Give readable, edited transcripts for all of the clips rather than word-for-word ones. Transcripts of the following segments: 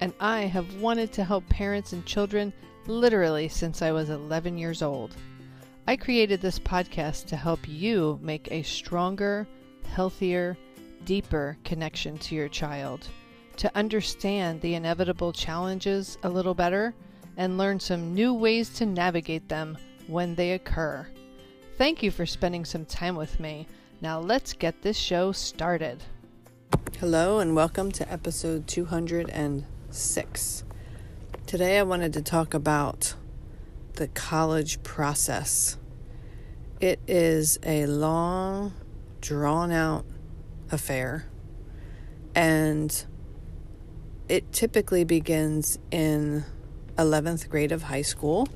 and I have wanted to help parents and children literally since I was 11 years old. I created this podcast to help you make a stronger, healthier, deeper connection to your child, to understand the inevitable challenges a little better, and learn some new ways to navigate them when they occur. Thank you for spending some time with me. Now let's get this show started. Hello and welcome to episode 206. Today I wanted to talk about the college process. It is a long, drawn-out affair, and it typically begins in 11th grade of high school,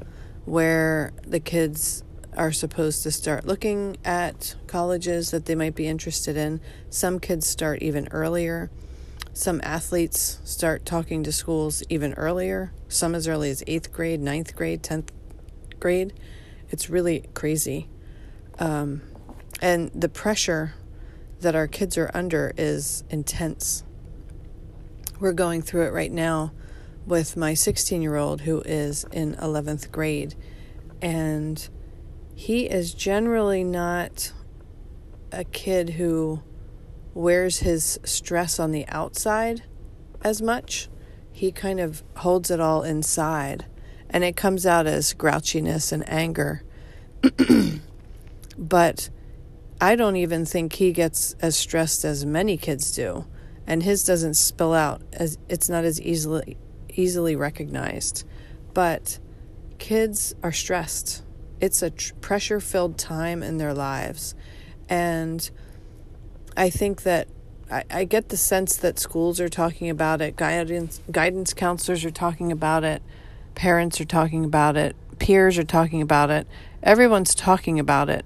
where the kids are supposed to start looking at colleges that they might be interested in. Some kids start even earlier. Some athletes start talking to schools even earlier. Some as early as 8th grade, 9th grade, 10th grade. It's really crazy. And the pressure that our kids are under is intense. We're going through it right now with my 16-year-old who is in 11th grade. And he is generally not a kid who wears his stress on the outside as much. He kind of holds it all inside, and it comes out as grouchiness and anger. But I don't even think he gets as stressed as many kids do, and his doesn't spill out. As it's not as easily recognized. But kids are stressed. It's a pressure-filled time in their lives. And I think that I get the sense that schools are talking about it, guidance counselors are talking about it, parents are talking about it, peers are talking about it. Everyone's talking about it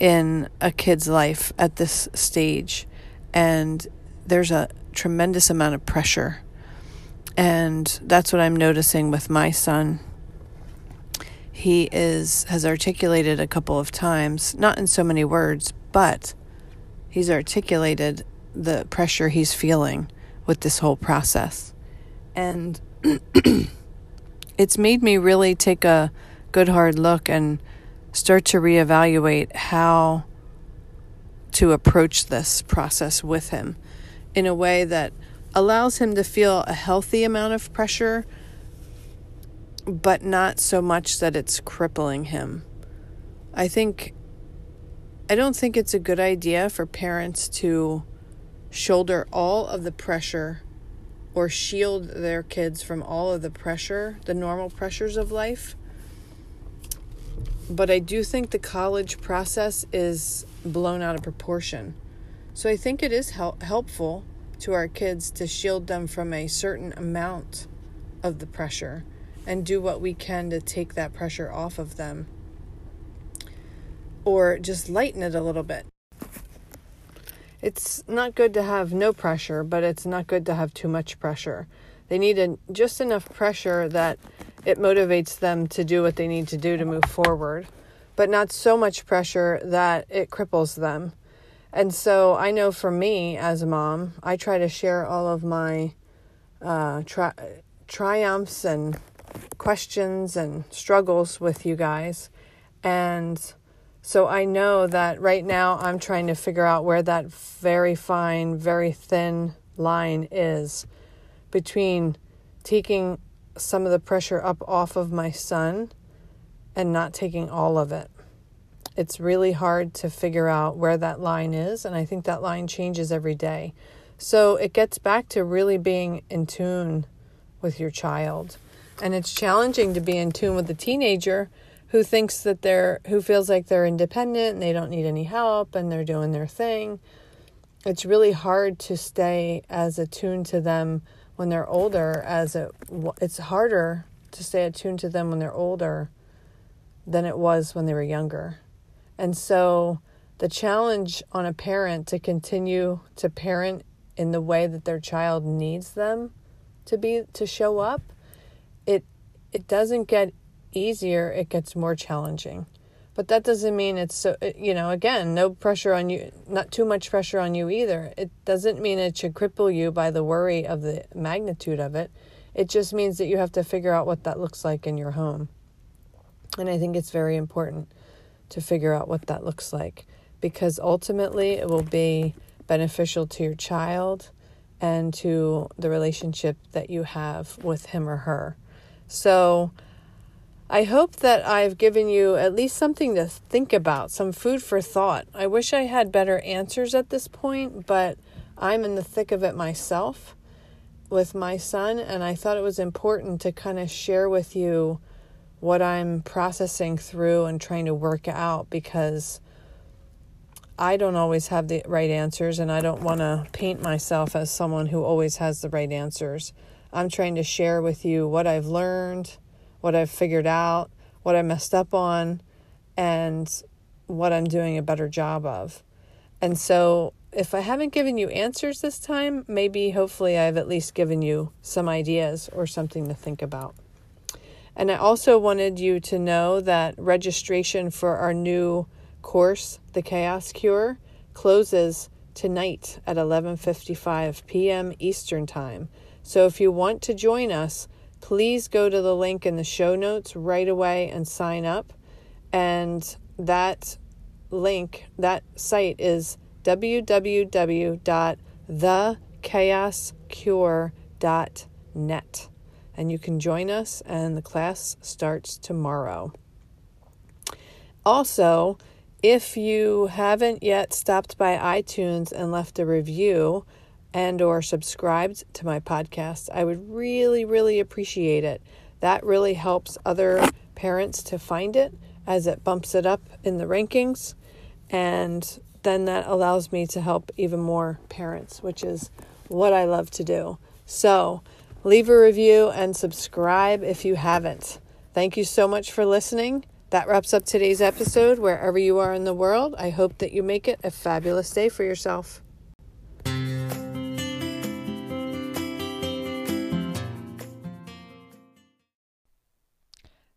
in a kid's life at this stage. And there's a tremendous amount of pressure. And that's what I'm noticing with my son. He has articulated a couple of times, not in so many words, but he's articulated the pressure he's feeling with this whole process. And it's made me really take a good hard look and start to reevaluate how to approach this process with him in a way that allows him to feel a healthy amount of pressure, but not so much that it's crippling him. I don't think it's a good idea for parents to shoulder all of the pressure or shield their kids from all of the pressure, the normal pressures of life. But I do think the college process is blown out of proportion. So I think it is helpful to our kids to shield them from a certain amount of the pressure, and do what we can to take that pressure off of them, or just lighten it a little bit. It's not good to have no pressure, but it's not good to have too much pressure. They need just enough pressure that it motivates them to do what they need to do to move forward, but not so much pressure that it cripples them. And so I know for me as a mom, I try to share all of my triumphs and questions and struggles with you guys. And so I know that right now I'm trying to figure out where that very fine, very thin line is between taking some of the pressure up off of my son and not taking all of it. It's really hard to figure out where that line is, and I think that line changes every day. So it gets back to really being in tune with your child. And it's challenging to be in tune with a teenager who feels like they're independent and they don't need any help and they're doing their thing. It's really hard to stay as attuned to them when they're older, as it's harder to stay attuned to them when they're older than it was when they were younger. And so the challenge on a parent to continue to parent in the way that their child needs them to show up, it doesn't get easier, it gets more challenging. But that doesn't mean it's so, again, no pressure on you, not too much pressure on you either. It doesn't mean it should cripple you by the worry of the magnitude of it. It just means that you have to figure out what that looks like in your home. And I think it's very important to figure out what that looks like, because ultimately it will be beneficial to your child and to the relationship that you have with him or her. So I hope that I've given you at least something to think about, some food for thought. I wish I had better answers at this point, but I'm in the thick of it myself with my son, and I thought it was important to kind of share with you what I'm processing through and trying to work out, because I don't always have the right answers, and I don't want to paint myself as someone who always has the right answers. I'm trying to share with you what I've learned, what I've figured out, what I messed up on, and what I'm doing a better job of. And so if I haven't given you answers this time, maybe hopefully I've at least given you some ideas or something to think about. And I also wanted you to know that registration for our new course, The Chaos Cure, closes tonight at 11:55 p.m. Eastern Time. So if you want to join us, please go to the link in the show notes right away and sign up. And that link, that site, is www.thechaoscure.net. And you can join us, and the class starts tomorrow. Also, if you haven't yet stopped by iTunes and left a review, and or subscribed to my podcast, I would really, really appreciate it. That really helps other parents to find it, as it bumps it up in the rankings. And then that allows me to help even more parents, which is what I love to do. So leave a review and subscribe if you haven't. Thank you so much for listening. That wraps up today's episode. Wherever you are in the world, I hope that you make it a fabulous day for yourself.